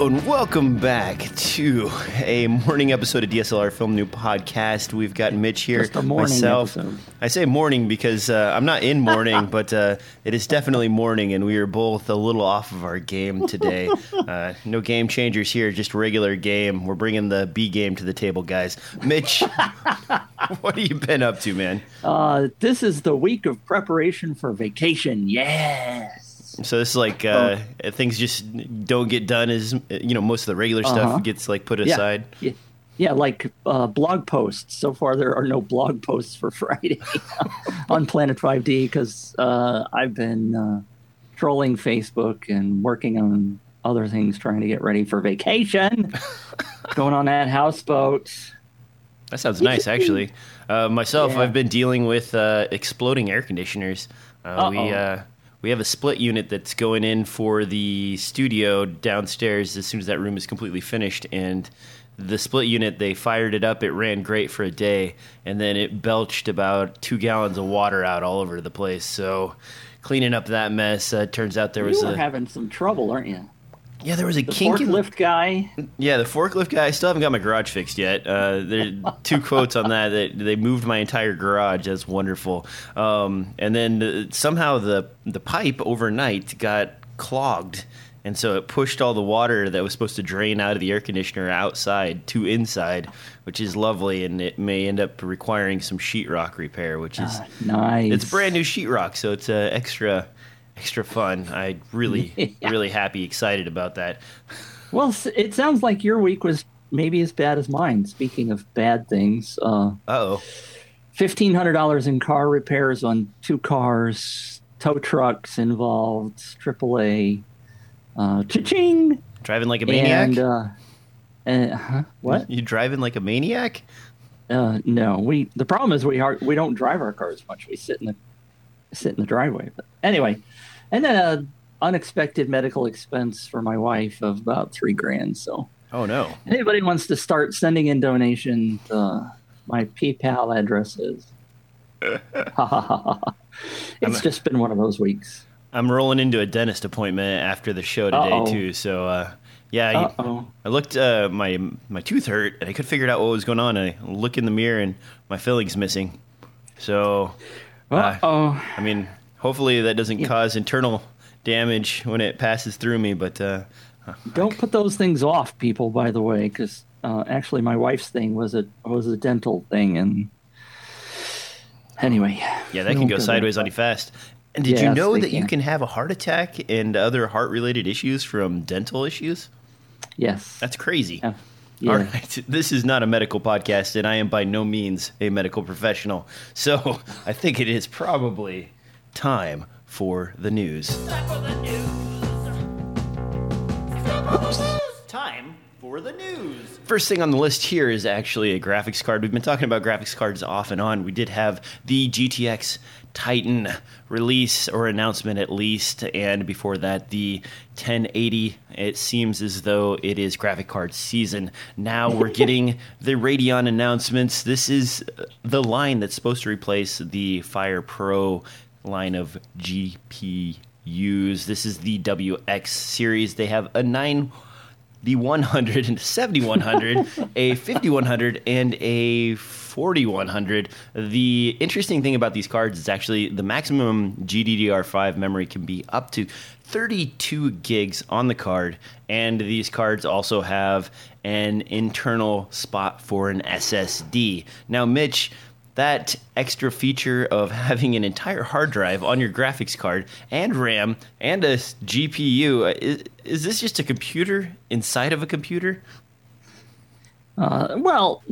Hello and welcome back to a morning episode of DSLR Film Noob Podcast. We've got Mitch here, myself. Episode. I say morning because I'm not in morning, but it is definitely morning, and we are both a little off of our game today. No game changers here, just regular game. We're bringing the B game to the table, guys. Mitch, what have you been up to, man? This is the week of preparation for vacation. Yes. So this is like things just don't get done as, you know, most of the regular stuff gets like put aside. Yeah, like blog posts. So far there are no blog posts for Friday on Planet 5D because I've been trolling Facebook and working on other things, trying to get ready for vacation, going on that houseboat. That sounds nice, actually. Myself, I've been dealing with exploding air conditioners. We have a split unit that's going in for the studio downstairs as soon as that room is completely finished. And the split unit, they fired it up. It ran great for a day. And then it belched about 2 gallons of water out all over the place. So cleaning up that mess, turns out there was a... You were having some trouble, aren't you? Yeah, there was a kink in the forklift guy. Yeah, the forklift guy. I still haven't got my garage fixed yet. There are two quotes on that. They moved my entire garage. That's wonderful. And then somehow the pipe overnight got clogged, and so it pushed all the water that was supposed to drain out of the air conditioner outside to inside, which is lovely, and it may end up requiring some sheetrock repair, which is nice. It's brand new sheetrock, so it's extra fun. I'm really happy, excited about that. Well, it sounds like your week was maybe as bad as mine. Speaking of bad things, $1,500 in car repairs on 2 cars, tow trucks involved, Triple A, cha-ching! Driving like a maniac? And what? You driving like a maniac? No. The problem is we don't drive our cars much. We sit in the driveway. But anyway, and then an unexpected medical expense for my wife of about $3,000. So, oh no! Anybody wants to start sending in donations? My PayPal address is. It's just been one of those weeks. I'm rolling into a dentist appointment after the show today too. So I looked. My tooth hurt, and I couldn't figure out what was going on. I look in the mirror, and my filling's missing. So. I mean, hopefully that doesn't cause internal damage when it passes through me, but... Don't put those things off, people, by the way, because actually my wife's thing was a dental thing, and anyway... Yeah, that can go sideways on you fast. And did you know that you can have a heart attack and other heart-related issues from dental issues? Yes. That's crazy. Yeah. All right, this is not a medical podcast, and I am by no means a medical professional, so I think it is probably time for the news. Time for the news. First thing on the list here is actually a graphics card. We've been talking about graphics cards off and on. We did have the GTX Titan release or announcement at least, and before that the 1080. It seems as though it is graphic card season. Now we're getting the Radeon announcements. This is the line that's supposed to replace the Fire Pro line of GPUs. This is the WX series. They have the 100 and 7100, a 5100, and a 4100. The interesting thing about these cards is actually the maximum GDDR5 memory can be up to 32 gigs on the card, and these cards also have an internal spot for an SSD. Now, Mitch, that extra feature of having an entire hard drive on your graphics card and RAM and a GPU, is this just a computer inside of a computer? Well,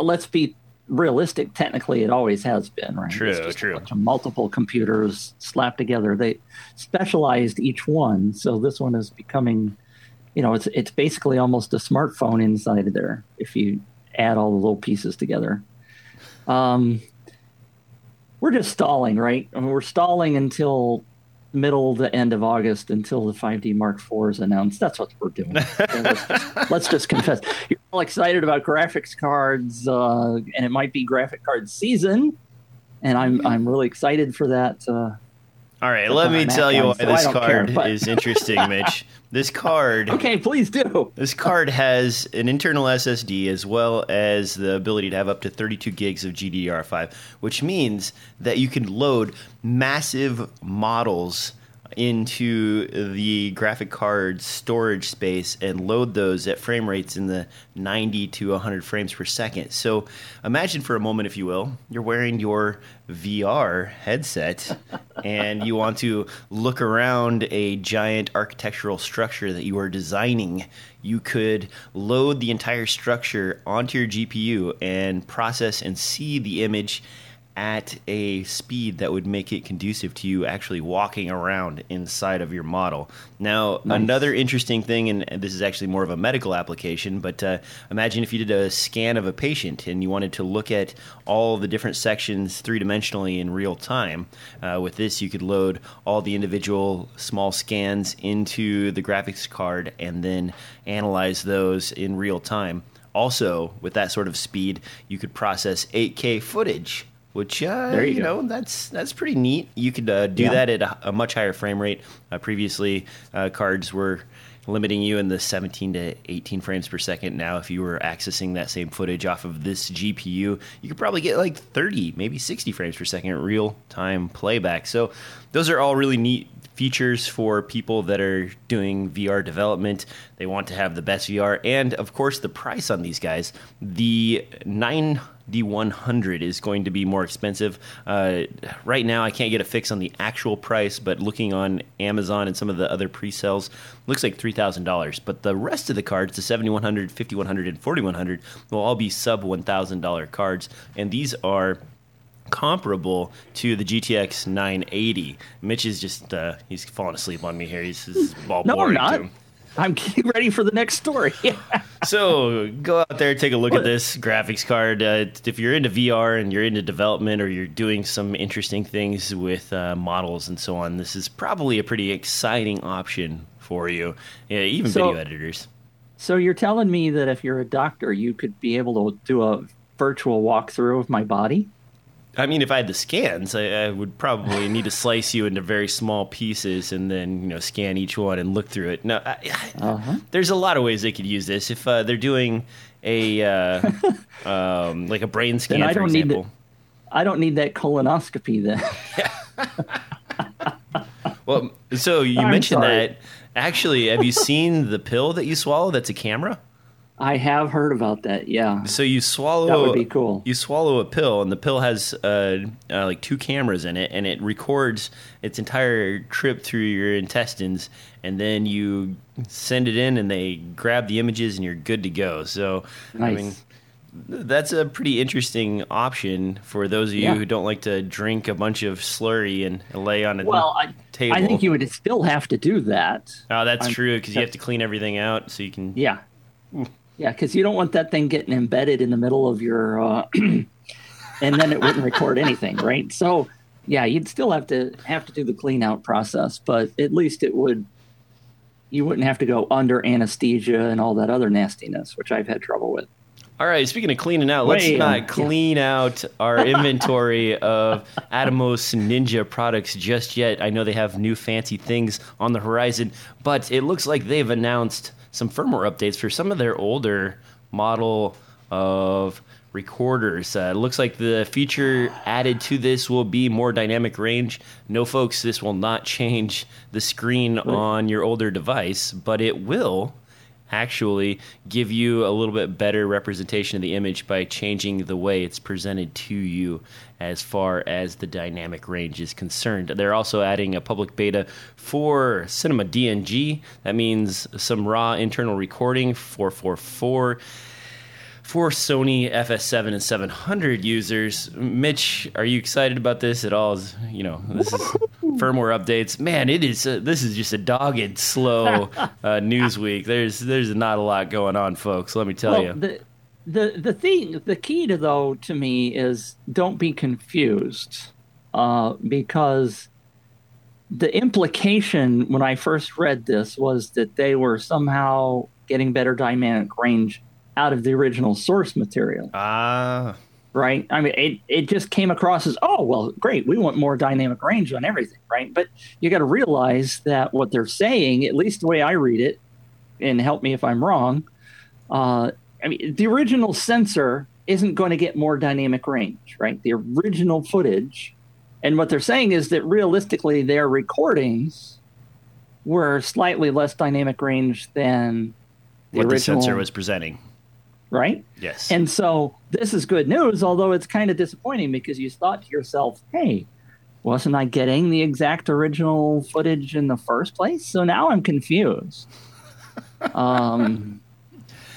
let's be realistic. Technically, it always has been, right? True, true. A bunch of multiple computers slapped together. They specialized each one, so this one is becoming, you know, it's basically almost a smartphone inside of there if you add all the little pieces together. We're just stalling, right? I mean, we're stalling until middle to end of August until the 5D Mark IV is announced. That's what we're doing. let's just confess. You're all excited about graphics cards, and it might be graphic card season, and I'm really excited for that. All right, let me tell you why this card is interesting, Mitch. This card... Okay, please do. This card has an internal SSD as well as the ability to have up to 32 gigs of GDDR5, which means that you can load massive models into the graphic card storage space and load those at frame rates in the 90 to 100 frames per second. So imagine for a moment, if you will, you're wearing your VR headset and you want to look around a giant architectural structure that you are designing. You could load the entire structure onto your GPU and process and see the image at a speed that would make it conducive to you actually walking around inside of your model. Now, nice. Another interesting thing, and this is actually more of a medical application, but imagine if you did a scan of a patient and you wanted to look at all the different sections three-dimensionally in real time. With this, you could load all the individual small scans into the graphics card and then analyze those in real time. Also, with that sort of speed, you could process 8K footage, which, you know, that's pretty neat. You could do that at a much higher frame rate. Previously, cards were limiting you in the 17 to 18 frames per second. Now, if you were accessing that same footage off of this GPU, you could probably get like 30, maybe 60 frames per second real-time playback. So those are all really neat features for people that are doing VR development. They want to have the best VR. And, of course, the price on these guys, the D100 is going to be more expensive. Right now, I can't get a fix on the actual price, but looking on Amazon and some of the other pre-sales, looks like $3,000. But the rest of the cards, the 7100, 5100, and 4100, will all be sub-$1,000 cards. And these are comparable to the GTX 980. Mitch is just, he's falling asleep on me here. He's ball boring. No, I'm not. I'm getting ready for the next story. So go out there, take a look at this graphics card. If you're into VR and you're into development or you're doing some interesting things with models and so on, this is probably a pretty exciting option for you, even video editors. So you're telling me that if you're a doctor, you could be able to do a virtual walkthrough of my body? I mean, if I had the scans, I would probably need to slice you into very small pieces and then, you know, scan each one and look through it. No, there's a lot of ways they could use this. If they're doing a like a brain scan, then I don't need that colonoscopy then. Well, so you mentioned that. Actually, have you seen the pill that you swallow? That's a camera. I have heard about that, yeah. So you swallow that would be cool. You swallow a pill, and the pill has like two cameras in it, and it records its entire trip through your intestines, and then you send it in, and they grab the images, and you're good to go. So, nice. I mean, that's a pretty interesting option for those of you who don't like to drink a bunch of slurry and lay on a table. I think you would still have to do that. Oh, that's true, because you have to clean everything out so you can... Yeah. Yeah, because you don't want that thing getting embedded in the middle of your, and then it wouldn't record anything, right? So, yeah, you'd still have to do the clean out process, but at least it would. You wouldn't have to go under anesthesia and all that other nastiness, which I've had trouble with. All right, speaking of cleaning out, let's not clean out our inventory of Atomos Ninja products just yet. I know they have new fancy things on the horizon, but it looks like they've announced some firmware updates for some of their older model of recorders. It looks like the feature added to this will be more dynamic range. No, folks, this will not change the screen on your older device, but it will actually give you a little bit better representation of the image by changing the way it's presented to you as far as the dynamic range is concerned. They're also adding a public beta for Cinema DNG. That means some raw internal recording 444 for Sony FS7 and 700 users. Mitch, are you excited about this at all? You know, this is firmware updates. Man, it is. This is just a dogged, slow news week. There's not a lot going on, folks. Let me tell you. The key to me is don't be confused, because the implication when I first read this was that they were somehow getting better dynamic range out of the original source material. right? I mean, it just came across as, oh, well, great, we want more dynamic range on everything, right? But you got to realize that what they're saying, at least the way I read it, and help me if I'm wrong, I mean, the original sensor isn't going to get more dynamic range, right? The original footage. And what they're saying is that realistically, their recordings were slightly less dynamic range than the original. What the sensor was presenting. Right? Yes. And so this is good news, although it's kind of disappointing because you thought to yourself, hey, wasn't I getting the exact original footage in the first place? So now I'm confused.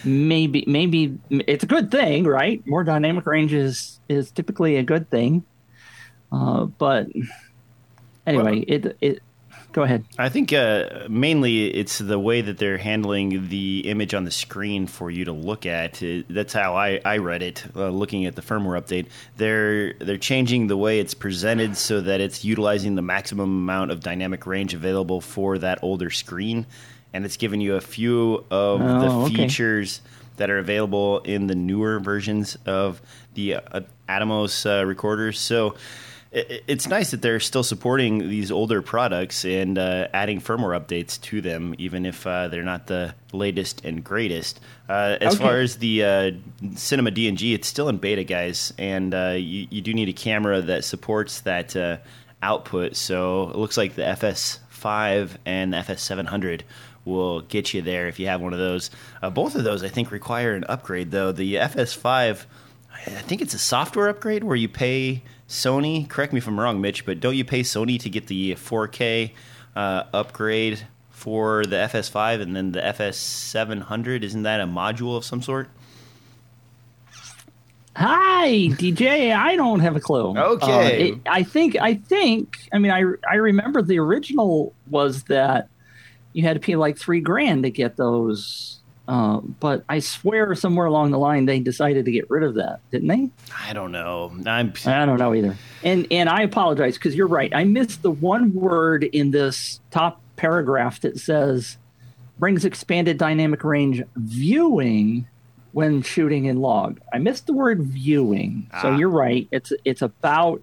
Maybe it's a good thing, right? More dynamic range is typically a good thing. But anyway, go ahead. I think mainly it's the way that they're handling the image on the screen for you to look at. That's how I read it, looking at the firmware update. They're changing the way it's presented so that it's utilizing the maximum amount of dynamic range available for that older screen. And it's given you a few of the features that are available in the newer versions of the Atomos recorders. So it's nice that they're still supporting these older products and adding firmware updates to them, even if they're not the latest and greatest. As far as the Cinema DNG, it's still in beta, guys. And you do need a camera that supports that output. So it looks like the FS5 and the FS700 will get you there if you have one of those. Both of those, I think, require an upgrade, though. The FS5, I think it's a software upgrade where you pay Sony. Correct me if I'm wrong, Mitch, but don't you pay Sony to get the 4K upgrade for the FS5 and then the FS700? Isn't that a module of some sort? Hi, DJ. I don't have a clue. Okay. I remember the original was that you had to pay like $3,000 to get those. But I swear somewhere along the line they decided to get rid of that, didn't they? I don't know. I don't know either. And I apologize because you're right. I missed the one word in this top paragraph that says brings expanded dynamic range viewing when shooting and log. I missed the word viewing. So you're right. It's about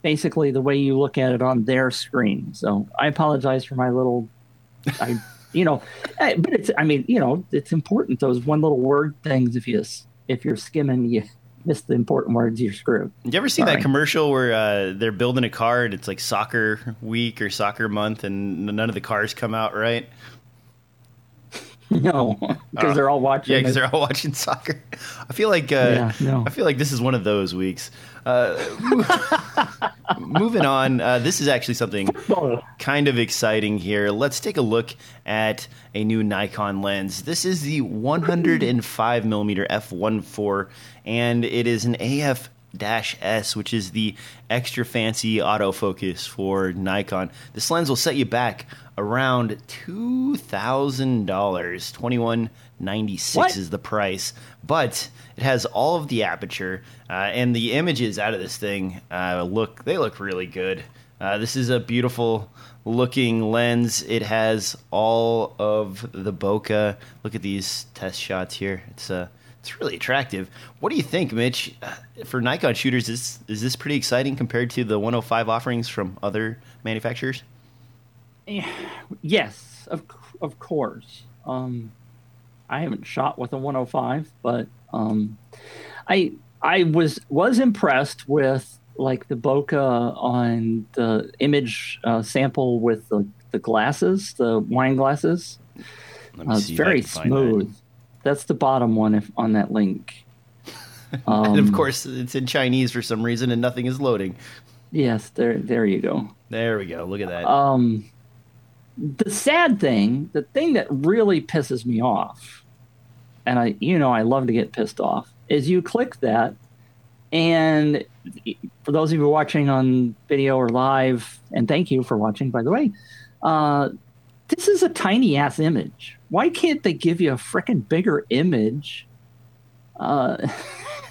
basically the way you look at it on their screen. So I apologize for my little but it's important. Those one little word things, if you're skimming, you miss the important words, you're screwed. You ever see that commercial where they're building a car and it's like soccer week or soccer month and none of the cars come out right? No, because they're all watching. Yeah, because they're all watching soccer. I feel like this is one of those weeks. Moving on, this is actually something kind of exciting here. Let's take a look at a new Nikon lens. This is the 105mm f1.4, and it is an AF-S, which is the extra fancy autofocus for Nikon. This lens will set you back around $2,000, $2,196 is the price, but it has all of the aperture, and the images out of this thing look really good. This is a beautiful looking lens. It has all of the bokeh. Look at these test shots here. It's really attractive. What do you think, Mitch? For Nikon shooters, is this pretty exciting compared to the 105 offerings from other manufacturers? Yes, of course. I haven't shot with a 105, but I was impressed with like the bokeh on the image sample with the glasses, the wine glasses. It's very smooth. That's the bottom one on that link. And of course, it's in Chinese for some reason, and nothing is loading. Yes, there you go. There we go. Look at that. The sad thing, the thing that really pisses me off, and I love to get pissed off, is you click that, and for those of you watching on video or live, and thank you for watching, by the way, this is a tiny ass image. Why can't they give you a frickin' bigger image? And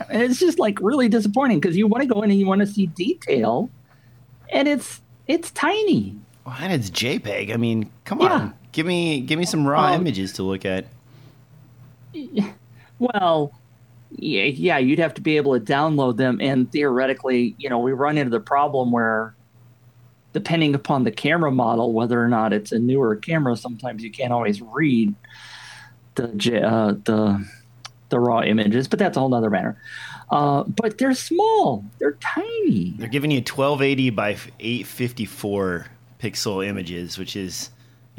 it's just like really disappointing because you want to go in and you want to see detail, and it's tiny. Well, and it's JPEG. I mean, come on, give me some raw images to look at. Well, yeah, you'd have to be able to download them. And theoretically, you know, we run into the problem where, depending upon the camera model, whether or not it's a newer camera, sometimes you can't always read the raw images, but that's a whole other matter. But they're small. They're tiny. They're giving you 1280 by 854 pixel images, which is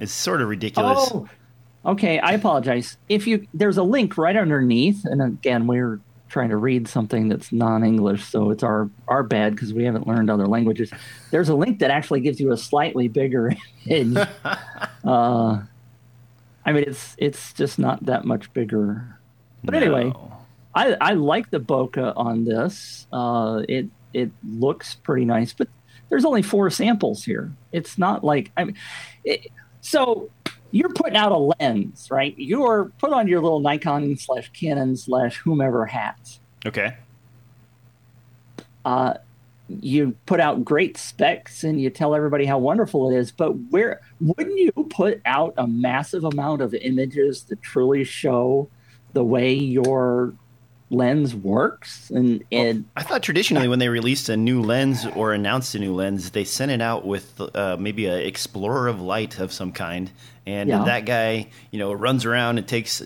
sort of ridiculous. Oh, okay. I apologize. There's a link right underneath, and again, we're trying to read something that's non-English, so it's our bad because we haven't learned other languages. There's a link that actually gives you a slightly bigger image. I mean, it's just not that much bigger. But anyway, I like the bokeh on this. It looks pretty nice, but there's only 4 samples here. It's not like so you're putting out a lens, right? You are put on your little Nikon / Canon / whomever hats. Okay. You put out great specs and you tell everybody how wonderful it is, but where wouldn't you put out a massive amount of images that truly show the way your lens works? And I thought traditionally when they released a new lens or announced a new lens, they sent it out with maybe an explorer of light of some kind. And that guy, you know, runs around and takes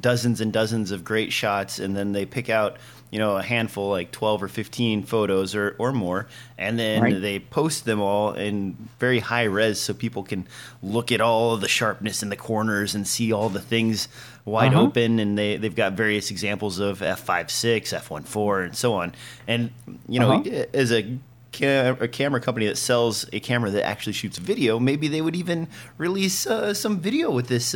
dozens and dozens of great shots. And then they pick out, you know, a handful, like 12 or 15 photos or more. And then they post them all in very high res so people can look at all of the sharpness in the corners and see all the things wide open. And they've got various examples of f5.6, f1.4, and so on. And, you know, as a camera company that sells a camera that actually shoots video, maybe they would even release some video with this,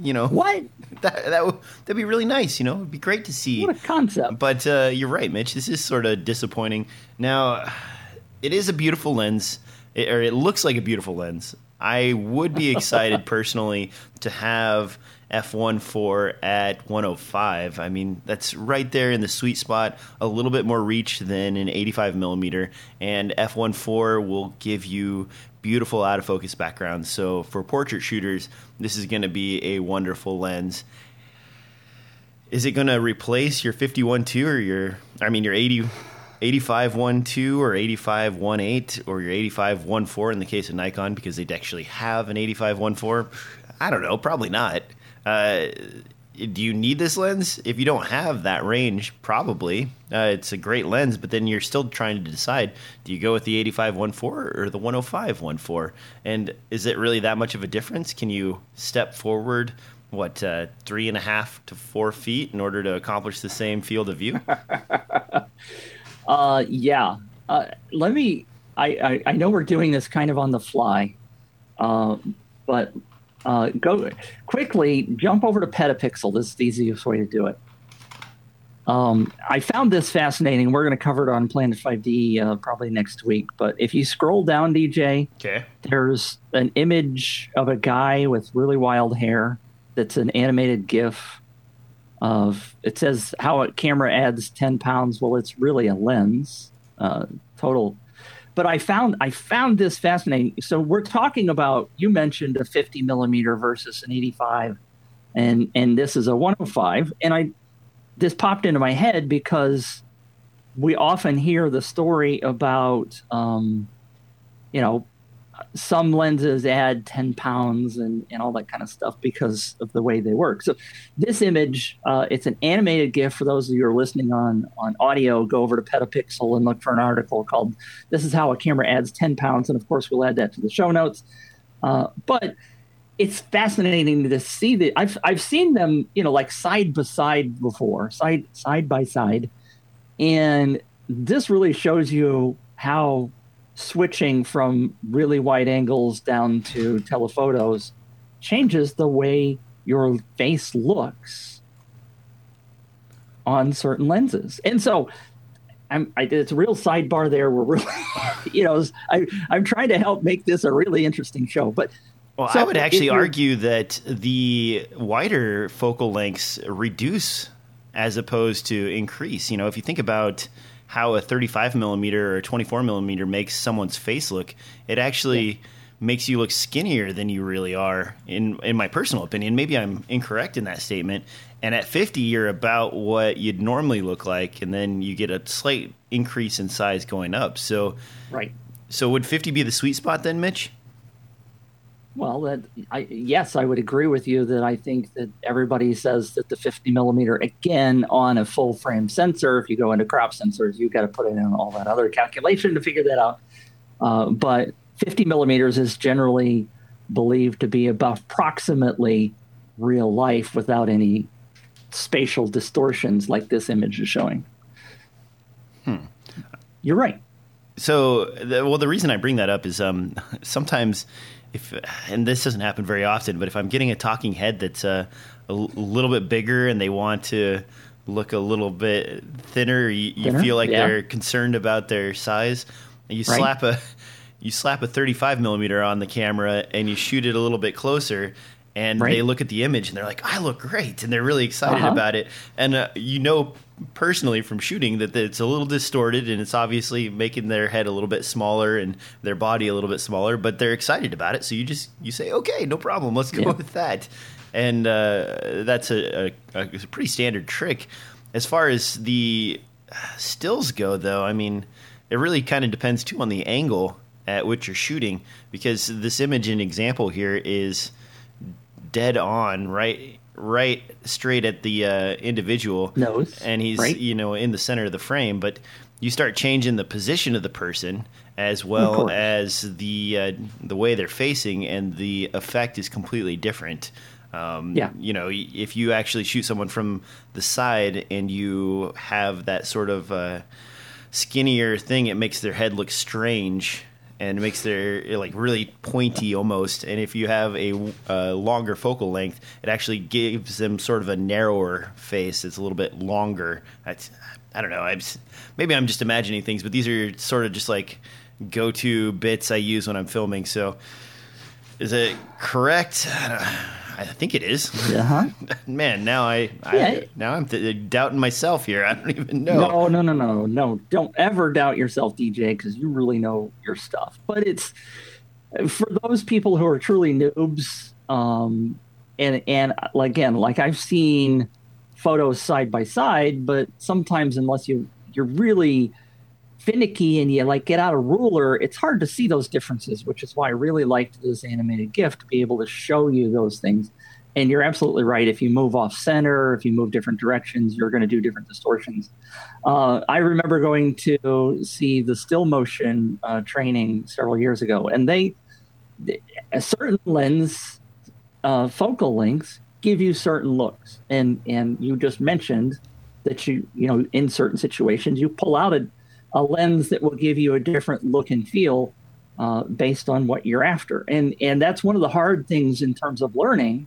you know. What? That'd be really nice, you know. It'd be great to see. What a concept. But you're right, Mitch. This is sort of disappointing. Now, it is a beautiful lens, or it looks like a beautiful lens. I would be excited personally to have f1.4 at 105. I mean, that's right there in the sweet spot, a little bit more reach than an 85 millimeter, and f1.4 will give you beautiful out of focus backgrounds. So for portrait shooters, this is going to be a wonderful lens. Is it going to replace your 51.2 or your 85.1.2 or 85.1.8 or your 85.1.4 in the case of Nikon, because they'd actually have an 85.1.4? I don't know, probably not. Do you need this lens? If you don't have that range, probably. It's a great lens, but then you're still trying to decide, do you go with the 85.1.4 or the 105.1.4? And is it really that much of a difference? Can you step forward, 3.5 to 4 feet in order to accomplish the same field of view? Yeah. I know we're doing this kind of on the fly, but... go quickly, jump over to Petapixel. This is the easiest way to do it. I found this fascinating. We're going to cover it on Planet 5D probably next week. But if you scroll down, DJ, there's an image of a guy with really wild hair that's an animated GIF of, it says how a camera adds 10 pounds. Well, it's really a lens total. But I found this fascinating. So we're talking about, you mentioned a 50 millimeter versus an 85, and this is a 105. And this popped into my head because we often hear the story about, you know, some lenses add 10 pounds and all that kind of stuff because of the way they work. So this image, it's an animated GIF. For those of you who are listening on audio, go over to Petapixel and look for an article called This is How a Camera Adds 10 Pounds. And, of course, we'll add that to the show notes. But it's fascinating to see that. I've seen them, you know, like side by side. And this really shows you how switching from really wide angles down to telephotos changes the way your face looks on certain lenses. And so it's a real sidebar there. We're really, you know, I'm trying to help make this a really interesting show. But well, so I would actually argue that the wider focal lengths reduce as opposed to increase. You know, if you think about how a 35 millimeter or 24 millimeter makes someone's face look, it actually makes you look skinnier than you really are, in my personal opinion. Maybe I'm incorrect in that statement. And at 50, you're about what you'd normally look like, and then you get a slight increase in size going up. So, right. So would 50 be the sweet spot then, Mitch? Well, yes, I would agree with you that I think that everybody says that the 50 millimeter, again, on a full frame sensor, if you go into crop sensors, you've got to put in all that other calculation to figure that out. But 50 millimeters is generally believed to be about approximately real life without any spatial distortions like this image is showing. You're right. So, the reason I bring that up is sometimes if, and this doesn't happen very often, but if I'm getting a talking head that's a little bit bigger and they want to look a little bit thinner, you feel like they're concerned about their size. You slap a 35 millimeter on the camera and you shoot it a little bit closer, and they look at the image and they're like, I look great. And they're really excited about it. And personally from shooting that it's a little distorted and it's obviously making their head a little bit smaller and their body a little bit smaller, but they're excited about it. So you say, okay, no problem. Let's go with that. And that's a pretty standard trick. As far as the stills go, though, I mean, it really kind of depends, too, on the angle at which you're shooting, because this image and example here is dead on, right straight at the individual nose, and he's in the center of the frame. But you start changing the position of the person as well as the way they're facing, and the effect is completely different. If you actually shoot someone from the side and you have that sort of skinnier thing, it makes their head look strange and makes their like really pointy almost. And if you have a longer focal length, it actually gives them sort of a narrower face. It's a little bit longer. I don't know. Maybe I'm just imagining things, but these are sort of just like go-to bits I use when I'm filming. So is it correct? I think it is. Uh-huh. Man, now I'm doubting myself here. I don't even know. No. Don't ever doubt yourself, DJ, because you really know your stuff. But it's for those people who are truly noobs, and again, like I've seen photos side by side, but sometimes unless you're really finicky and you like get out a ruler, it's hard to see those differences, which is why I really liked this animated GIF to be able to show you those things. And you're absolutely right. If you move off center, if you move different directions, you're going to do different distortions. I remember going to see the still motion training several years ago, and a certain lens focal lengths give you certain looks. And you just mentioned that you in certain situations you pull out a lens that will give you a different look and feel based on what you're after. And that's one of the hard things in terms of learning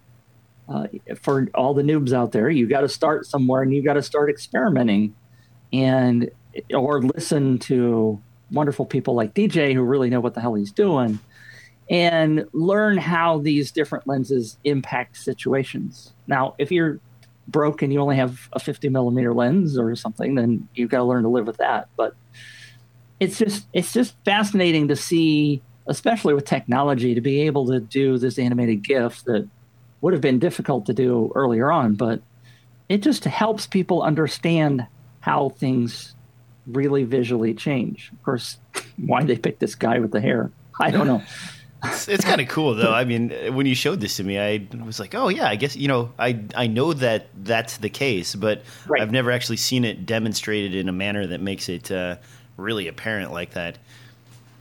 for all the noobs out there. You got to start somewhere and you got to start experimenting or listen to wonderful people like DJ who really know what the hell he's doing and learn how these different lenses impact situations. Now, if you're broke and you only have a 50 millimeter lens or something, then you've got to learn to live with that. But it's just fascinating to see, especially with technology, to be able to do this animated GIF that would have been difficult to do earlier on, but it just helps people understand how things really visually change. Of course, why they picked this guy with the hair, I don't know. It's kind of cool, though. I mean, when you showed this to me, I was like, oh, yeah, I guess, I know that that's the case, but I've never actually seen it demonstrated in a manner that makes it really apparent like that.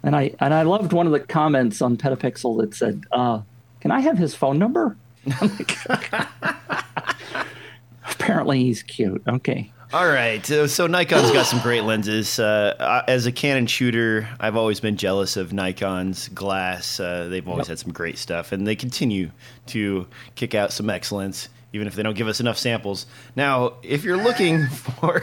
And I loved one of the comments on Petapixel that said, can I have his phone number? I'm like, apparently he's cute. Okay. All right, so Nikon's got some great lenses. As a Canon shooter, I've always been jealous of Nikon's glass. They've always had some great stuff, and they continue to kick out some excellence, even if they don't give us enough samples. Now, if you're looking for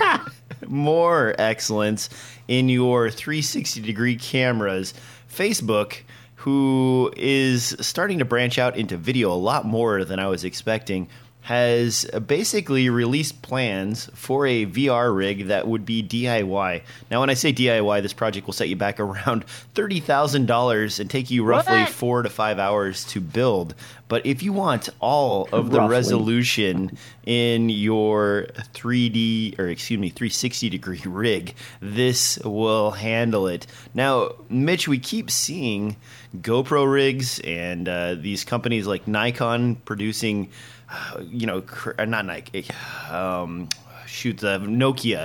more excellence in your 360-degree cameras, Facebook, who is starting to branch out into video a lot more than I was expecting, has basically released plans for a VR rig that would be DIY. Now, when I say DIY, this project will set you back around $30,000 and take you roughly 4 to 5 hours to build. But if you want all of the resolution in your 360-degree rig, this will handle it. Now, Mitch, we keep seeing GoPro rigs and these companies like Nikon producing... Nokia.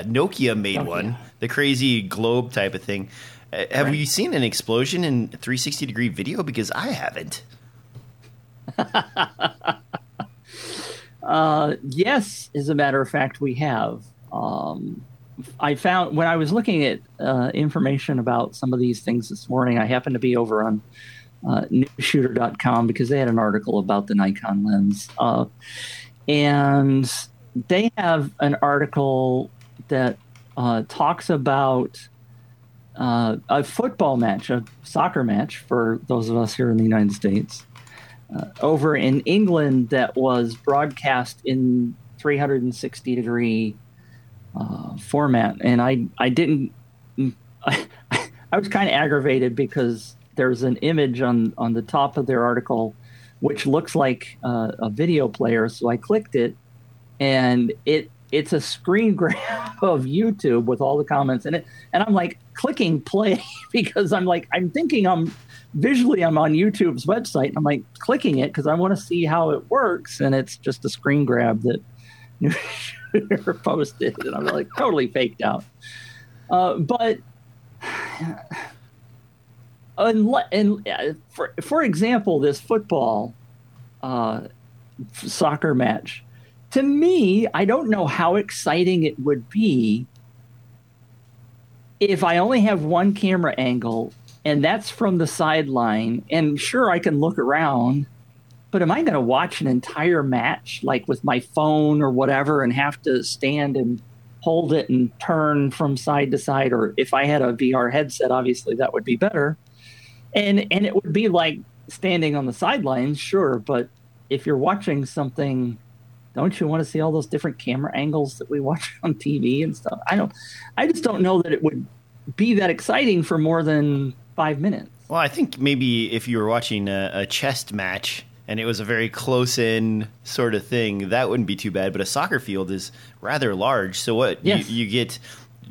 Nokia made one, the crazy globe type of thing. Have we seen an explosion in 360-degree video? Because I haven't. Yes, as a matter of fact, we have. I found when I was looking at information about some of these things this morning, I happened to be over on newshooter.com because they had an article about the Nikon lens. And they have an article that talks about a football match, a soccer match for those of us here in the United States, over in England that was broadcast in 360-degree format. And I was kind of aggravated because there's an image on the top of their article, which looks like a video player. So I clicked it, and it's a screen grab of YouTube with all the comments in it. And I'm like clicking play because I'm thinking visually I'm on YouTube's website, and I'm like clicking it because I want to see how it works. And it's just a screen grab that New Shooter posted, and I'm like totally faked out. But. And for example, this football soccer match, to me, I don't know how exciting it would be if I only have one camera angle, and that's from the sideline. And sure, I can look around, but am I going to watch an entire match, like with my phone or whatever, and have to stand and hold it and turn from side to side? Or if I had a VR headset, obviously that would be better. And it would be like standing on the sidelines, sure, but if you're watching something, don't you want to see all those different camera angles that we watch on TV and stuff? I just don't know that it would be that exciting for more than 5 minutes. Well, I think maybe if you were watching a chess match and it was a very close-in sort of thing, that wouldn't be too bad. But a soccer field is rather large, so what you get.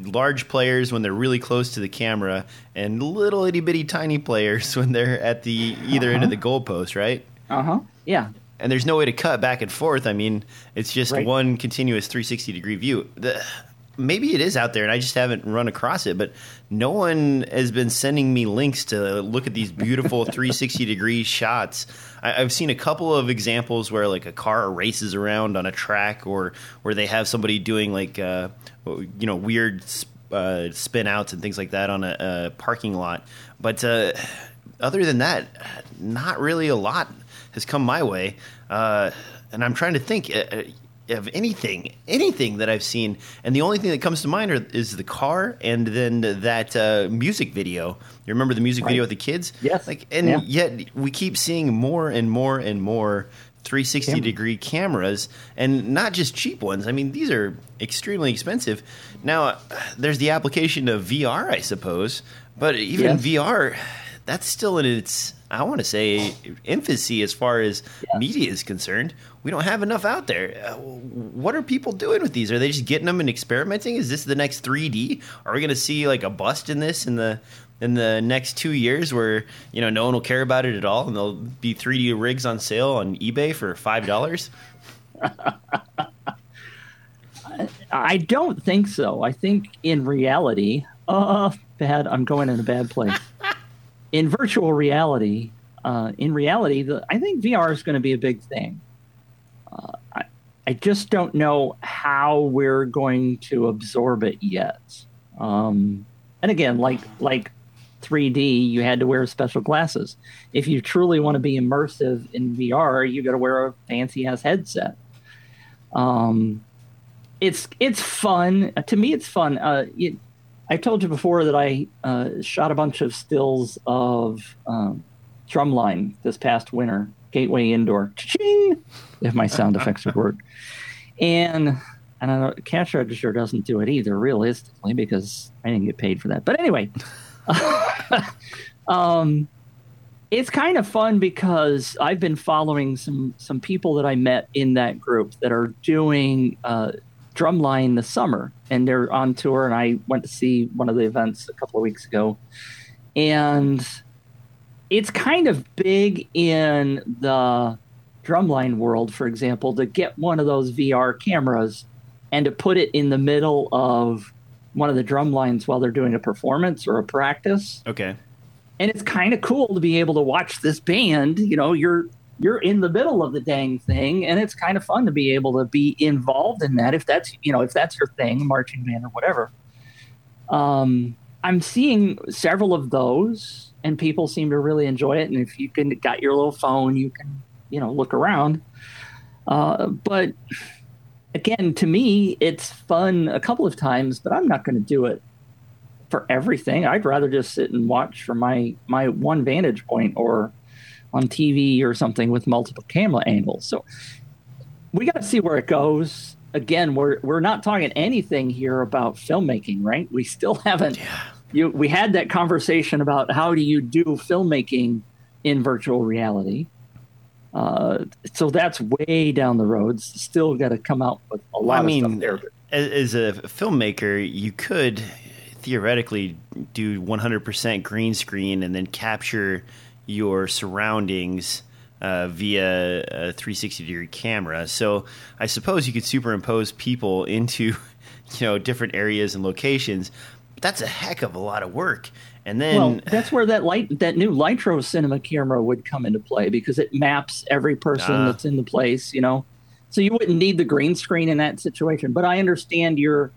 Large players when they're really close to the camera, and little itty bitty tiny players when they're at the either end of the goalpost, right? Yeah. And there's no way to cut back and forth. I mean, it's just one continuous 360-degree view. Maybe it is out there, and I just haven't run across it. But no one has been sending me links to look at these beautiful 360-degree shots. I've seen a couple of examples where like a car races around on a track, or where they have somebody doing like weird spin outs and things like that on a parking lot. But other than that, not really a lot has come my way. And I'm trying to think of anything that I've seen. And the only thing that comes to mind is the car, and then that music video. You remember the music video with the kids? Yes. Yet we keep seeing more and more and more 360-degree cameras, and not just cheap ones. I mean, these are extremely expensive. Now, there's the application of VR, I suppose, but even VR, that's still in its, I want to say, infancy as far as media is concerned. We don't have enough out there. What are people doing with these? Are they just getting them and experimenting? Is this the next 3D? Are we going to see like a bust in this in the next 2 years where, you know, no one will care about it at all, and there'll be 3D rigs on sale on eBay for $5? I don't think so. I think in reality, I'm going in a bad place. I think VR is going to be a big thing. I just don't know how we're going to absorb it yet. And again, like 3D, you had to wear special glasses. If you truly want to be immersive in VR, you got to wear a fancy-ass headset. It's fun. To me, it's fun. I told you before that I shot a bunch of stills of Drumline this past winter. gateway indoor. Cha-ching! If my sound effects would work. And I don't, cash register doesn't do it either, realistically, because I didn't get paid for that. But anyway, it's kind of fun because I've been following some people that I met in that group that are doing Drumline this summer, and they're on tour. And I went to see one of the events a couple of weeks ago, and it's kind of big in the Drumline world, for example, to get one of those VR cameras and to put it in the middle of one of the drumlines while they're doing a performance or a practice. Okay. And it's kind of cool to be able to watch this band. You know, you're in the middle of the dang thing, and it's kind of fun to be able to be involved in that, if that's, you know, if that's your thing, marching band or whatever. I'm seeing several of those, and people seem to really enjoy it. And if you can got your little phone, you can, you know, look around. But again, to me, it's fun a couple of times, but I'm not going to do it for everything. I'd rather just sit and watch from my one vantage point, or on TV or something with multiple camera angles. So we got to see where it goes. Again, we're not talking anything here about filmmaking, right? We still haven't. Yeah. We had that conversation about how do you do filmmaking in virtual reality. So that's way down the road. Still got to come out with a lot of stuff there. As a filmmaker, you could theoretically do 100% green screen and then capture your surroundings via a 360-degree camera. So I suppose you could superimpose people into, you know, different areas and locations. But that's a heck of a lot of work. And then, well, that's where that new Lytro cinema camera would come into play, because it maps every person that's in the place, you know. So you wouldn't need the green screen in that situation. But I understand your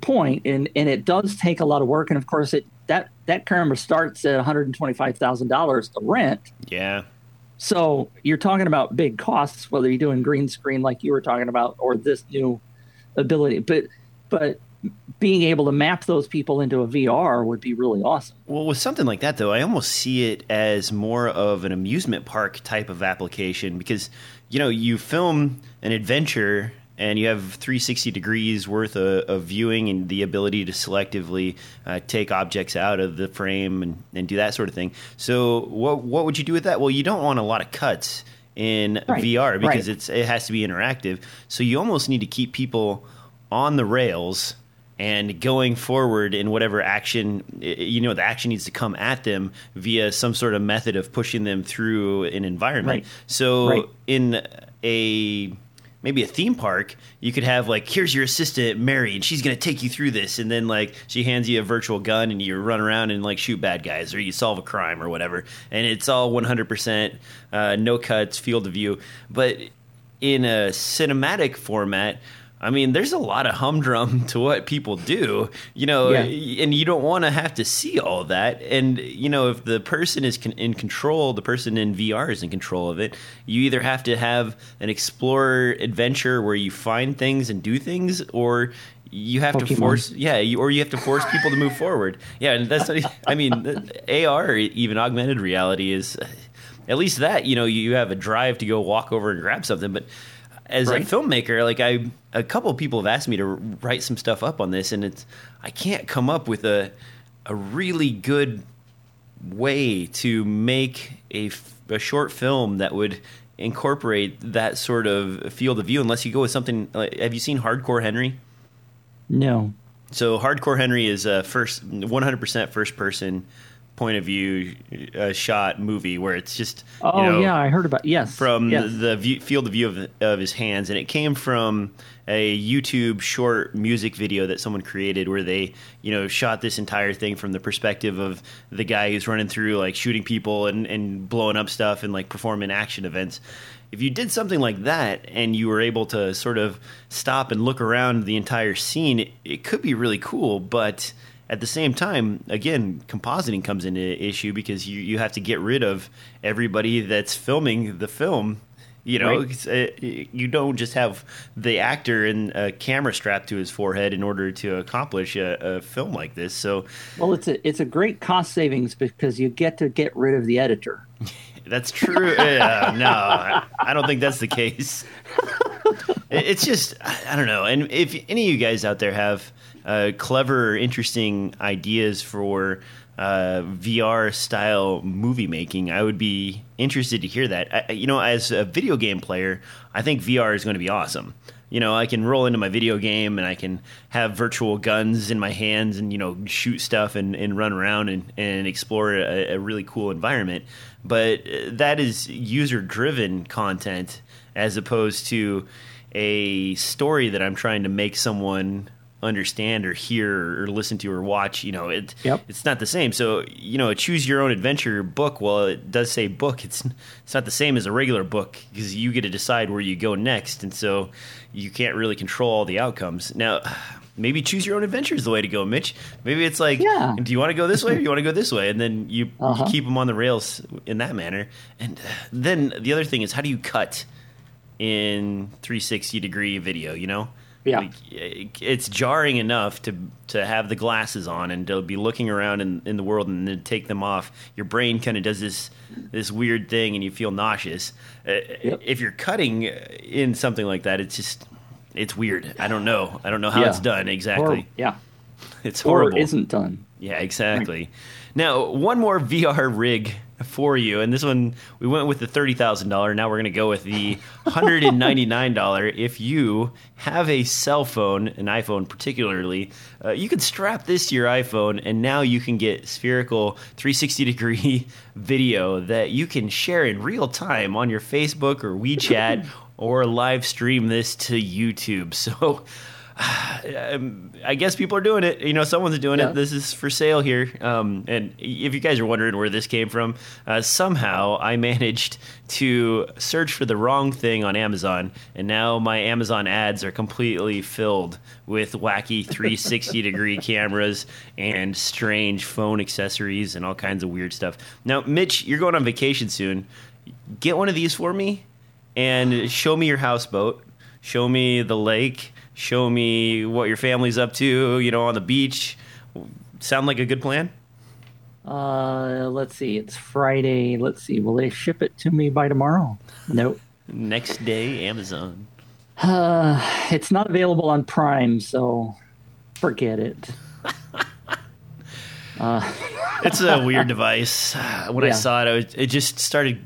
point, and it does take a lot of work. And of course, that camera starts at $125,000 to rent. Yeah. So you're talking about big costs, whether you're doing green screen like you were talking about, or this new ability, but. Being able to map those people into a VR would be really awesome. Well, with something like that, though, I almost see it as more of an amusement park type of application, because, you know, you film an adventure and you have 360 degrees worth of viewing and the ability to selectively take objects out of the frame and do that sort of thing. So what would you do with that? Well, you don't want a lot of cuts in VR, because it has to be interactive. So you almost need to keep people on the rails and going forward in whatever action, you know, the action needs to come at them via some sort of method of pushing them through an environment. Right. So in maybe a theme park, you could have, like, here's your assistant, Mary, and she's going to take you through this. And then, like, she hands you a virtual gun and you run around and, like, shoot bad guys, or you solve a crime or whatever. And it's all 100%, no cuts, field of view. But in a cinematic format, I mean, there's a lot of humdrum to what people do, you know, and you don't want to have to see all that. And, you know, if the person is in control, the person in VR is in control of it. You either have to have an explorer adventure where you find things and do things, or you have to force, or you have to force people to move forward. Yeah, and that's not, I mean, AR, even augmented reality, is at least that, you know, you have a drive to go walk over and grab something, but. As a filmmaker, like a couple of people have asked me to write some stuff up on this, and I can't come up with a really good way to make a short film that would incorporate that sort of field of view, unless you go with something. Like, have you seen Hardcore Henry? No. So Hardcore Henry is a 100% first person point of view shot movie where it's just I heard about the field of view of his hands, and it came from a YouTube short music video that someone created where they, you know, shot this entire thing from the perspective of the guy who's running through, like, shooting people and blowing up stuff and, like, performing action events. If you did something like that and you were able to sort of stop and look around the entire scene, it could be really cool, but at the same time, again, compositing comes into issue because you have to get rid of everybody that's filming the film. You know, you don't just have the actor and a camera strapped to his forehead in order to accomplish a film like this. So, well, it's a great cost savings because you get to get rid of the editor. That's true. No, I don't think that's the case. It's just, I don't know. And if any of you guys out there have clever, interesting ideas for VR-style movie making, I would be interested to hear that. As a video game player, I think VR is going to be awesome. You know, I can roll into my video game and I can have virtual guns in my hands and, shoot stuff and run around and explore a really cool environment. But that is user-driven content as opposed to a story that I'm trying to make someone understand or hear or listen to or watch. It's not the same. So, a choose your own adventure book, well, it does say book. It's not the same as a regular book because you get to decide where you go next. And so you can't really control all the outcomes. Now, maybe choose your own adventure is the way to go, Mitch. Maybe it's like, do you want to go this way or do you want to go this way? And then you keep them on the rails in that manner. And then the other thing is, how do you cut in 360-degree video, Yeah. It's jarring enough to have the glasses on and to be looking around in the world and then take them off. Your brain kind of does this weird thing and you feel nauseous. If you're cutting in something like that, it's weird. I don't know how it's done exactly. It's horrible. Or isn't done. Yeah, exactly. Right. Now, one more VR rig for you, and this one we went with the $30,000. Now we're going to go with the $199. If you have a cell phone, an iPhone particularly, you can strap this to your iPhone, and now you can get spherical 360-degree video that you can share in real time on your Facebook or WeChat or live stream this to YouTube. So I guess people are doing it. Someone's doing it. This is for sale here. And if you guys are wondering where this came from, somehow I managed to search for the wrong thing on Amazon, and now my Amazon ads are completely filled with wacky 360-degree cameras and strange phone accessories and all kinds of weird stuff. Now, Mitch, you're going on vacation soon. Get one of these for me and show me your houseboat. Show me the lake. Show me what your family's up to, on the beach. Sound like a good plan? Let's see. It's Friday. Let's see. Will they ship it to me by tomorrow? Nope. Next day, Amazon. It's not available on Prime, so forget it. It's a weird device. When I saw it, it just started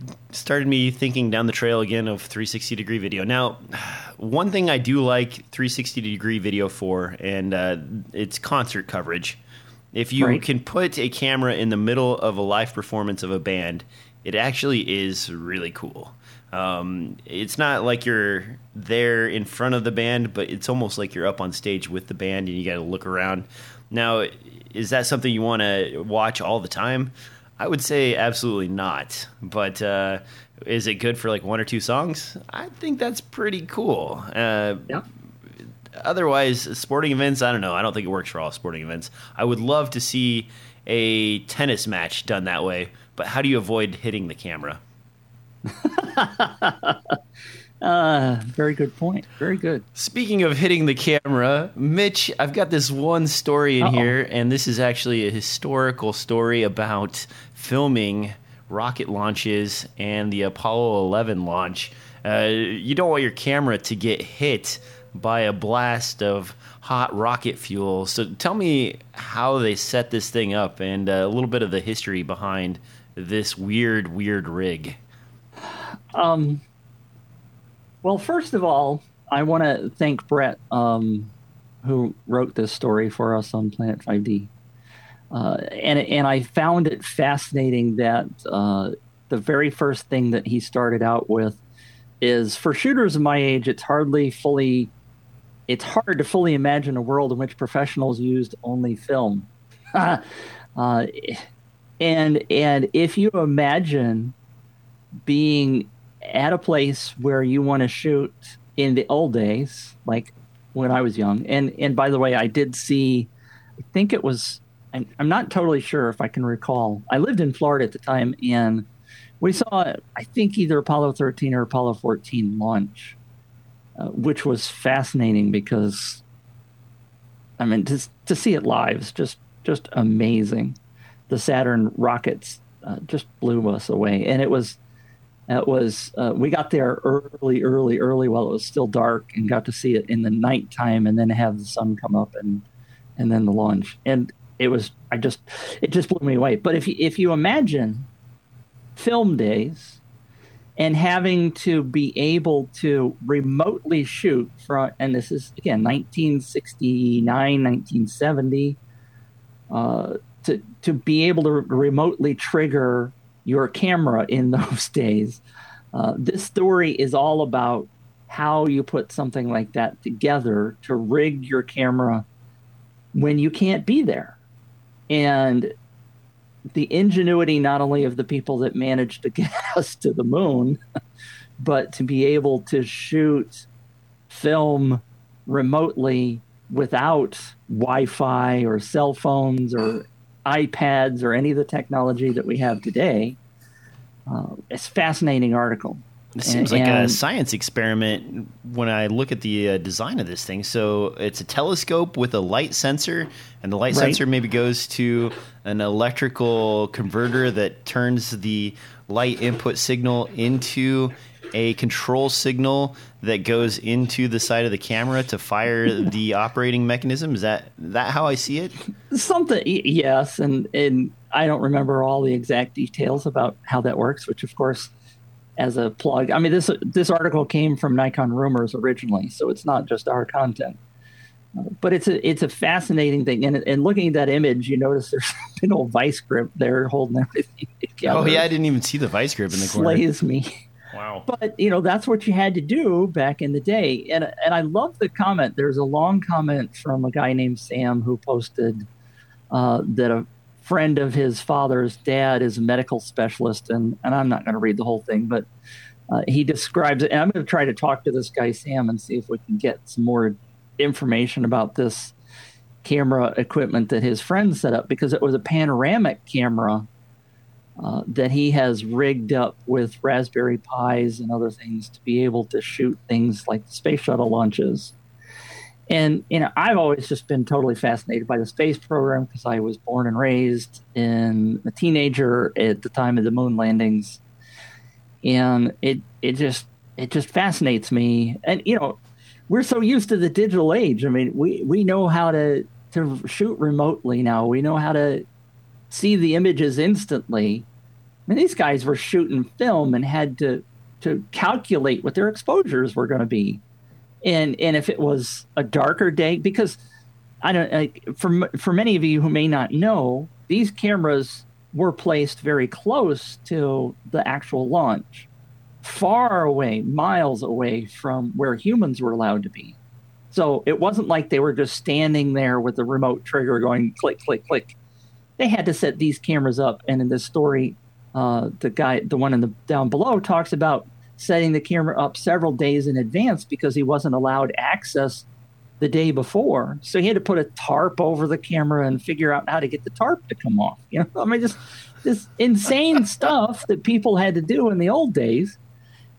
me thinking down the trail again of 360-degree video. Now, one thing I do like 360-degree video for, and it's concert coverage. If you can put a camera in the middle of a live performance of a band, it actually is really cool. It's not like you're there in front of the band, but it's almost like you're up on stage with the band and you got to look around. Now, is that something you want to watch all the time? I would say absolutely not. But is it good for like one or two songs? I think that's pretty cool. Otherwise, sporting events, I don't know. I don't think it works for all sporting events. I would love to see a tennis match done that way. But how do you avoid hitting the camera? Very good point. Very good. Speaking of hitting the camera, Mitch, I've got this one story in here, and this is actually a historical story about filming rocket launches and the Apollo 11 launch. You don't want your camera to get hit by a blast of hot rocket fuel. So tell me how they set this thing up and a little bit of the history behind this weird rig. Well, first of all, I want to thank Brett, who wrote this story for us on Planet 5D. And I found it fascinating that the very first thing that he started out with is, for shooters of my age, it's hard to fully imagine a world in which professionals used only film. And if you imagine being at a place where you want to shoot in the old days, like when I was young. And by the way, I did see, I think it was, I'm not totally sure if I can recall. I lived in Florida at the time, and we saw, I think, either Apollo 13 or Apollo 14 launch, which was fascinating because, to see it live is just amazing. The Saturn rockets just blew us away. And it was It was we got there early while it was still dark and got to see it in the nighttime and then have the sun come up and then the launch. And it was it just blew me away. But if you imagine film days and having to be able to remotely shoot from, and this is again 1969, 1970, to be able to remotely trigger your camera in those days. This story is all about how you put something like that together to rig your camera when you can't be there. And the ingenuity not only of the people that managed to get us to the moon, but to be able to shoot film remotely without Wi-Fi or cell phones or iPads or any of the technology that we have today. It's a fascinating article. It seems like a science experiment when I look at the design of this thing. So it's a telescope with a light sensor, and the light sensor maybe goes to an electrical converter that turns the light input signal into a control signal that goes into the side of the camera to fire the operating mechanism. Is that how I see it? Something, yes. And I don't remember all the exact details about how that works, which, of course, as a plug, I mean, this article came from Nikon Rumors originally, so it's not just our content. But it's a fascinating thing. And looking at that image, you notice there's an old vice grip there holding everything together. Oh, yeah, I didn't even see the vice grip in the corner. Slays me. Wow. But, you know, that's what you had to do back in the day. And I love the comment. There's a long comment from a guy named Sam who posted that a friend of his father's dad is a medical specialist. And I'm not going to read the whole thing, but he describes it. And I'm going to try to talk to this guy, Sam, and see if we can get some more information about this camera equipment that his friend set up, because it was a panoramic camera that he has rigged up with Raspberry Pis and other things to be able to shoot things like the space shuttle launches. And, you know, I've always just been totally fascinated by the space program because I was born and raised in a teenager at the time of the moon landings. And it just fascinates me. And, you know, we're so used to the digital age. I mean, we know how to shoot remotely now. We know how to see the images instantly. I mean, these guys were shooting film and had to calculate what their exposures were going to be, and if it was a darker day, because for many of you who may not know, these cameras were placed very close to the actual launch, far away, miles away from where humans were allowed to be. So it wasn't like they were just standing there with the remote trigger going click, click, click. They had to set these cameras up, and in this story, the one in the down below talks about setting the camera up several days in advance because he wasn't allowed access the day before. So he had to put a tarp over the camera and figure out how to get the tarp to come off. You know, I mean, just this insane stuff that people had to do in the old days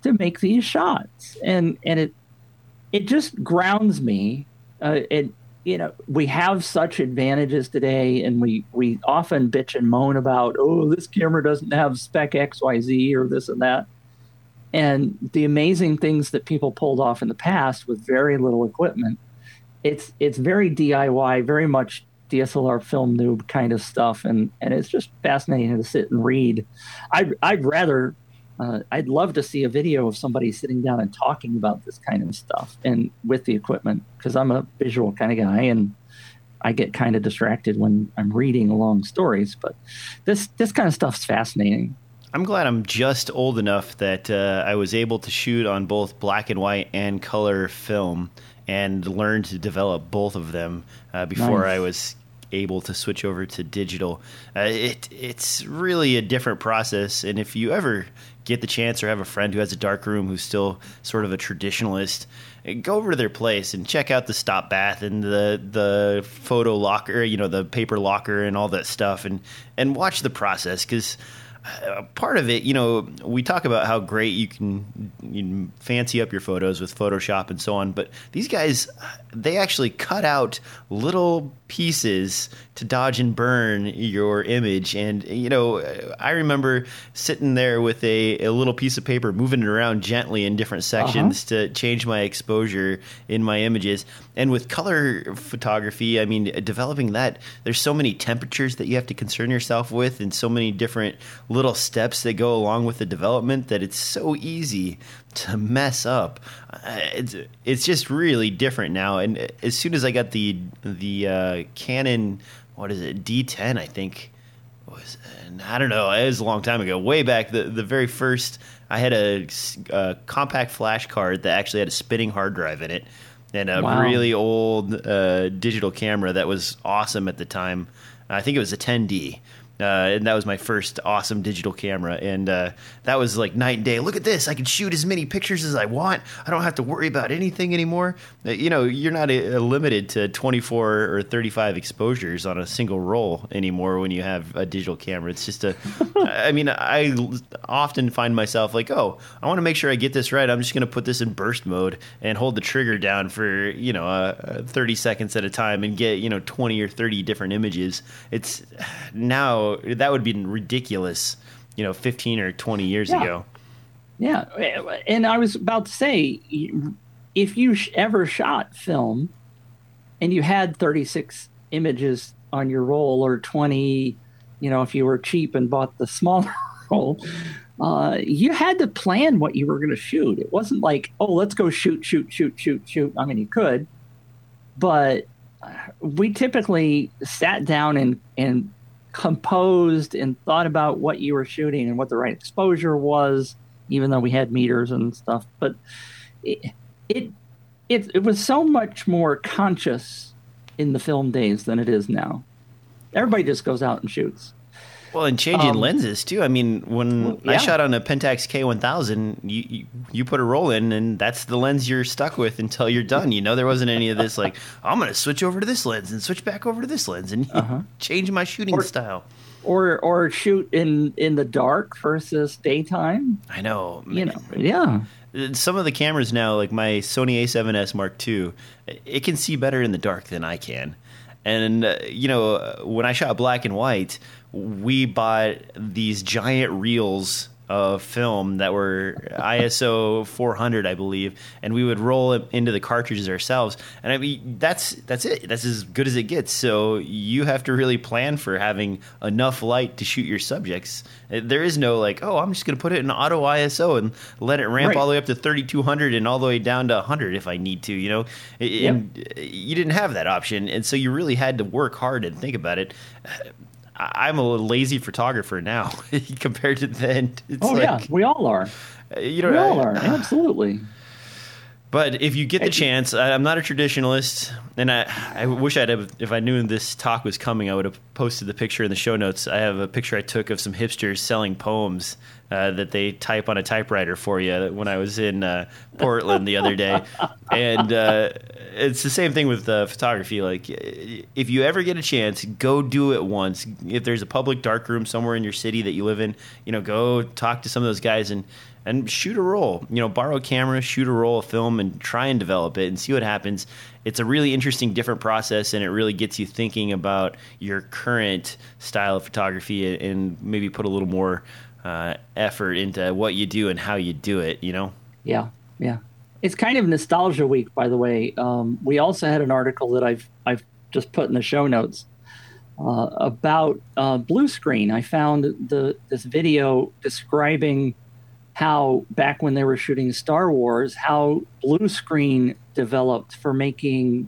to make these shots, and it just grounds me. You know, we have such advantages today, and we often bitch and moan about, oh, this camera doesn't have spec XYZ or this and that. And the amazing things that people pulled off in the past with very little equipment, it's very DIY, very much DSLR Film Noob kind of stuff. And it's just fascinating to sit and read. I'd love to see a video of somebody sitting down and talking about this kind of stuff and with the equipment, because I'm a visual kind of guy and I get kind of distracted when I'm reading long stories. But this kind of stuff's fascinating. I'm glad I'm just old enough that I was able to shoot on both black and white and color film and learn to develop both of them before I was able to switch over to digital. It's really a different process, and if you ever get the chance or have a friend who has a dark room who's still sort of a traditionalist, go over to their place and check out the stop bath and the photo locker, you know, the paper locker and all that stuff, and watch the process, because part of it, you know, we talk about how great you can fancy up your photos with Photoshop and so on, but these guys, they actually cut out little pieces to dodge and burn your image. And, you know, I remember sitting there with a little piece of paper, moving it around gently in different sections to change my exposure in my images. And with color photography, I mean, developing that, there's so many temperatures that you have to concern yourself with and so many different little steps that go along with the development that it's so easy to mess up. It's just really different now. And as soon as I got the Canon, what is it, D10, I think, was, and I don't know, it was a long time ago, way back, the very first, I had a compact flash card that actually had a spinning hard drive in it and a really old digital camera that was awesome at the time. I think it was a 10D. And that was my first awesome digital camera. And that was like night and day. Look at this. I can shoot as many pictures as I want. I don't have to worry about anything anymore. You know, you're not limited to 24 or 35 exposures on a single roll anymore when you have a digital camera. It's just I mean, I often find myself like, oh, I want to make sure I get this right. I'm just going to put this in burst mode and hold the trigger down for, you know, 30 seconds at a time and get, you know, 20 or 30 different images. It's now, that would be ridiculous, you know, 15 or 20 years ago. Yeah. And I was about to say, if you ever shot film and you had 36 images on your roll, or 20, you know, if you were cheap and bought the smaller roll, you had to plan what you were going to shoot. It wasn't like, oh, let's go shoot. I mean, you could, but we typically sat down and composed and thought about what you were shooting and what the right exposure was, even though we had meters and stuff. But it was so much more conscious in the film days than it is now. Everybody just goes out and shoots. Well, and changing lenses too. I mean, when I shot on a Pentax K1000, you put a roll in, and that's the lens you're stuck with until you're done. You know, there wasn't any of this like, I'm going to switch over to this lens and switch back over to this lens and change my shooting style. Or shoot in the dark versus daytime. I know. You know, some of the cameras now, like my Sony A7S Mark II, it can see better in the dark than I can. And, you know, when I shot black and white, we bought these giant reels of film that were ISO 400, I believe, and we would roll it into the cartridges ourselves. And I mean, that's it. That's as good as it gets. So you have to really plan for having enough light to shoot your subjects. There is no like, oh, I'm just going to put it in auto ISO and let it ramp all the way up to 3,200 and all the way down to 100 if I need to, you know. And you didn't have that option. And so you really had to work hard and think about it. I'm a lazy photographer now compared to then. It's we all are. You know, we all are, absolutely. But if you get the chance, I'm not a traditionalist, and I wish I'd have, if I knew this talk was coming, I would have posted the picture in the show notes. I have a picture I took of some hipsters selling poems that they type on a typewriter for you when I was in Portland the other day. And it's the same thing with photography. Like, if you ever get a chance, go do it once. If there's a public darkroom somewhere in your city that you live in, you know, go talk to some of those guys and shoot a roll, you know, borrow a camera, shoot a roll of film and try and develop it and see what happens. It's a really interesting, different process, and it really gets you thinking about your current style of photography and maybe put a little more effort into what you do and how you do it, you know? Yeah, yeah. It's kind of nostalgia week, by the way. We also had an article that I've just put in the show notes about blue screen. I found this video describing how back when they were shooting Star Wars, how blue screen developed for making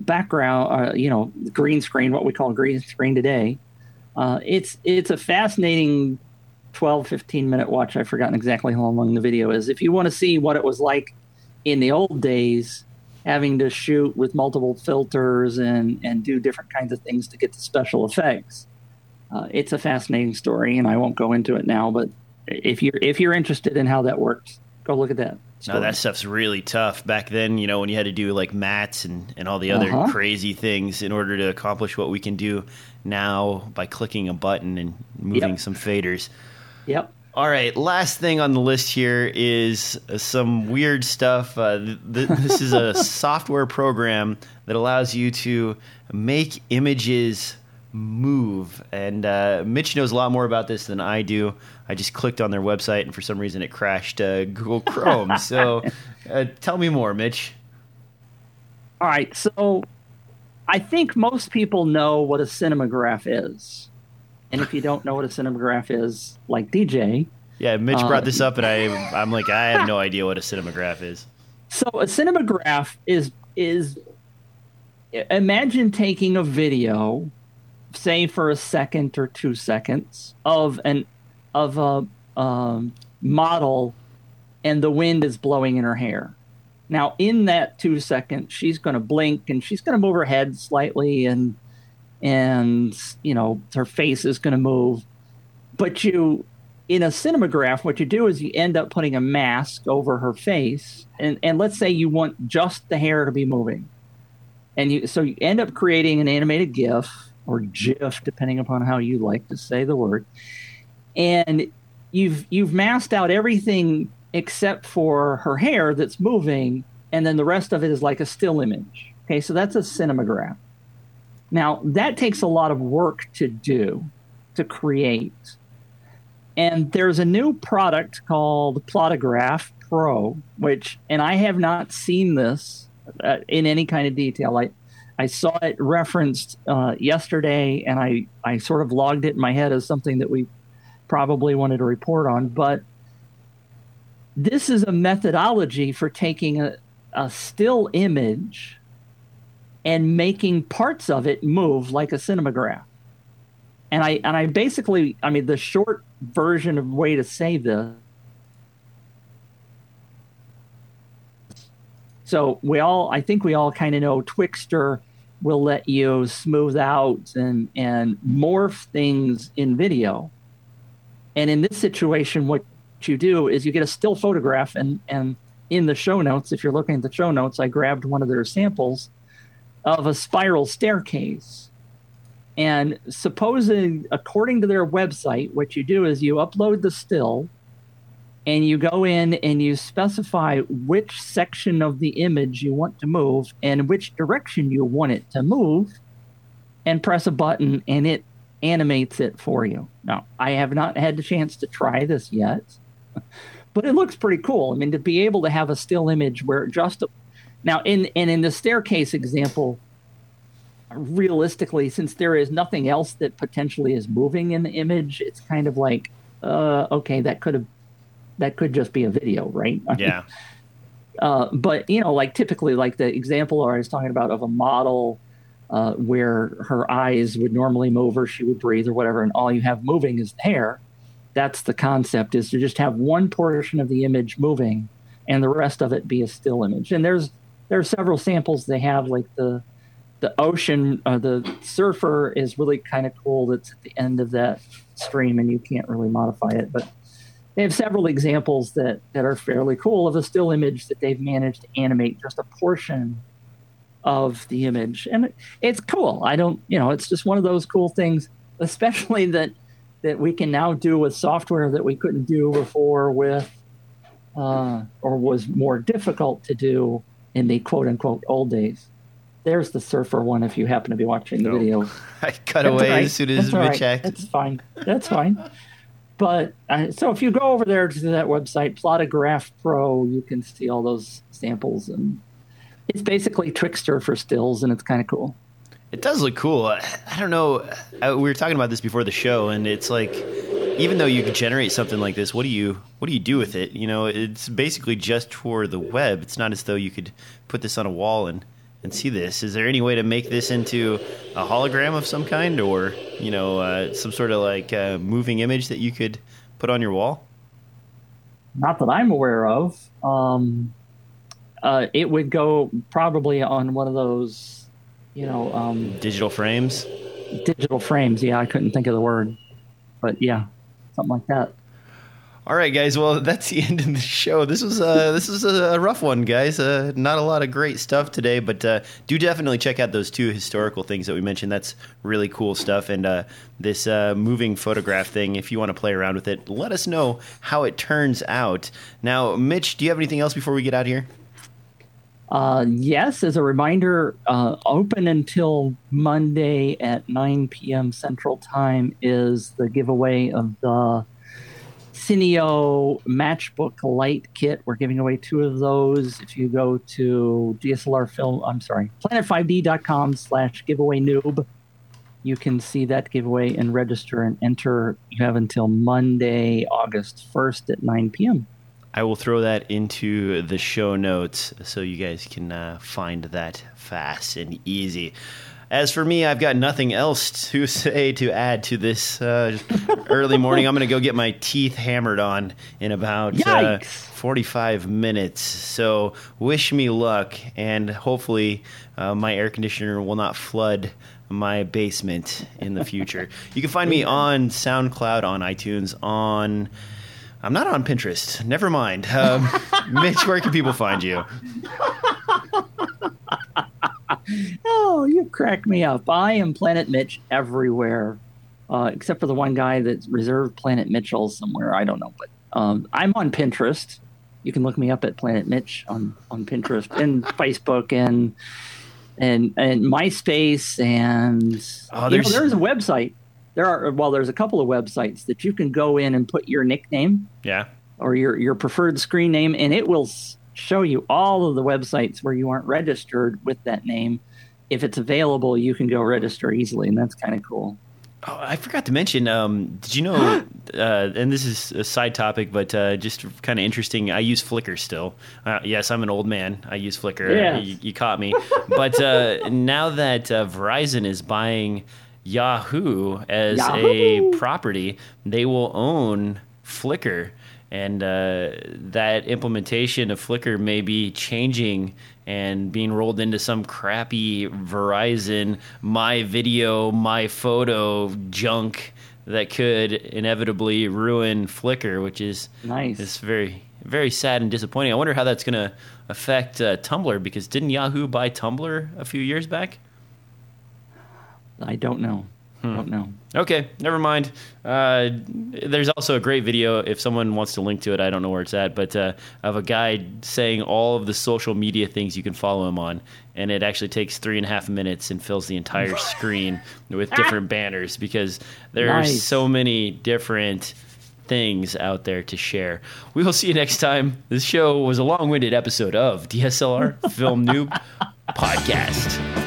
background, you know, green screen, what we call green screen today. It's a fascinating 12, 15-minute watch. I've forgotten exactly how long the video is. If you want to see what it was like in the old days, having to shoot with multiple filters and do different kinds of things to get the special effects, it's a fascinating story, and I won't go into it now, but if you're interested in how that works, go look at that story. No, that stuff's really tough. Back then, you know, when you had to do like mats and all the other crazy things in order to accomplish what we can do now by clicking a button and moving some faders. Yep. All right, last thing on the list here is some weird stuff. This is a software program that allows you to make images move. And Mitch knows a lot more about this than I do. I just clicked on their website, and for some reason it crashed Google Chrome. So tell me more, Mitch. All right, so I think most people know what a cinemagraph is. And if you don't know what a cinemagraph is, like DJ. Yeah, Mitch brought this up, and I'm like, I have no idea what a cinemagraph is. So a cinemagraph is imagine taking a video, say for a second or 2 seconds, of a model, and the wind is blowing in her hair. Now, in that 2 seconds, she's going to blink, and she's going to move her head slightly, and you know, her face is going to move. But you, in a cinemagraph, what you do is you end up putting a mask over her face, and let's say you want just the hair to be moving, and so you end up creating an animated GIF or GIF, depending upon how you like to say the word, and you've masked out everything except for her hair that's moving, and then the rest of it is like a still image. Okay, so that's a cinemagraph. Now, that takes a lot of work to do, to create. And there's a new product called Plotagraph Pro, and I have not seen this in any kind of detail. I saw it referenced yesterday, and I sort of logged it in my head as something that we probably wanted to report on. But this is a methodology for taking a still image and making parts of it move like a cinemagraph. And I basically, I mean, the short version of way to say this. So I think we all kind of know Twixter will let you smooth out and morph things in video. And in this situation, what you do is you get a still photograph, and in the show notes, if you're looking at the show notes, I grabbed one of their samples of a spiral staircase. And supposing, according to their website, what you do is you upload the still, and you go in and you specify which section of the image you want to move and which direction you want it to move, and press a button and it animates it for you. Now, I have not had the chance to try this yet, but it looks pretty cool. I mean, to be able to have a still image where just now, in the staircase example, realistically, since there is nothing else that potentially is moving in the image, it's kind of like, okay, that could just be a video, right? Yeah. But you know, like typically, like the example I was talking about of a model where her eyes would normally move or she would breathe or whatever, and all you have moving is the hair. That's the concept, is to just have one portion of the image moving and the rest of it be a still image. And there are several samples they have, like the ocean, the surfer is really kind of cool. That's at the end of that stream, and you can't really modify it. But they have several examples that are fairly cool of a still image that they've managed to animate just a portion of the image. And it's cool. It's just one of those cool things, especially that we can now do with software that we couldn't do before with, or was more difficult to do in the quote-unquote old days. There's the surfer one if you happen to be watching the video. I cut away as soon as Mitch acted. That's fine. That's fine. But so if you go over there to that website, Plotagraph Pro, you can see all those samples. And it's basically Twixter for stills, and it's kind of cool. It does look cool. I don't know. We were talking about this before the show, and it's like, even though you could generate something like this, what do you do with it? You know, it's basically just for the web. It's not as though you could put this on a wall and see this. Is there any way to make this into a hologram of some kind, or you know, some sort of like moving image that you could put on your wall? Not that I'm aware of. It would go probably on one of those, you know, digital frames. Digital frames. Yeah, I couldn't think of the word, but yeah. Something like that. All right, guys. Well, that's the end of the show. This was a rough one, guys. Not a lot of great stuff today, but do definitely check out those two historical things that we mentioned. That's really cool stuff. And this moving photograph thing, if you want to play around with it, let us know how it turns out. Now, Mitch, do you have anything else before we get out of here? Yes, as a reminder, open until Monday at 9 p.m. Central Time is the giveaway of the Cineo Matchbook Light Kit. We're giving away two of those. If you go to planet5d.com/giveawaynoob, you can see that giveaway and register and enter. You have until Monday, August 1st at 9 p.m. I will throw that into the show notes so you guys can find that fast and easy. As for me, I've got nothing else to say to add to this early morning. I'm going to go get my teeth hammered on in about 45 minutes. So wish me luck, and hopefully my air conditioner will not flood my basement in the future. You can find me on SoundCloud, on iTunes, on... I'm not on Pinterest. Never mind. Mitch, where can people find you? Oh, you crack me up. I am Planet Mitch everywhere, except for the one guy that's reserved Planet Mitchell somewhere. I don't know. But I'm on Pinterest. You can look me up at Planet Mitch on Pinterest and Facebook and MySpace. And there's a website. There's a couple of websites that you can go in and put your nickname or your preferred screen name, and it will show you all of the websites where you aren't registered with that name. If it's available, you can go register easily, and that's kind of cool. Oh, I forgot to mention, did you know, and this is a side topic, but just kind of interesting, I use Flickr still. Yes, I'm an old man. I use Flickr. Yes. You caught me. But now that Verizon is buying Yahoo as a property, they will own Flickr, and that implementation of Flickr may be changing and being rolled into some crappy Verizon my video, my photo junk that could inevitably ruin Flickr, which is nice. It's very, very sad and disappointing. I wonder how that's going to affect Tumblr, because didn't Yahoo buy Tumblr a few years back? I don't know. Okay, never mind. There's also a great video, if someone wants to link to it, I don't know where it's at, but of a guy saying all of the social media things you can follow him on, and it actually takes 3.5 minutes and fills the entire screen with different banners, because there are so many different things out there to share. We will see you next time. This show was a long-winded episode of DSLR Film Noob Podcast.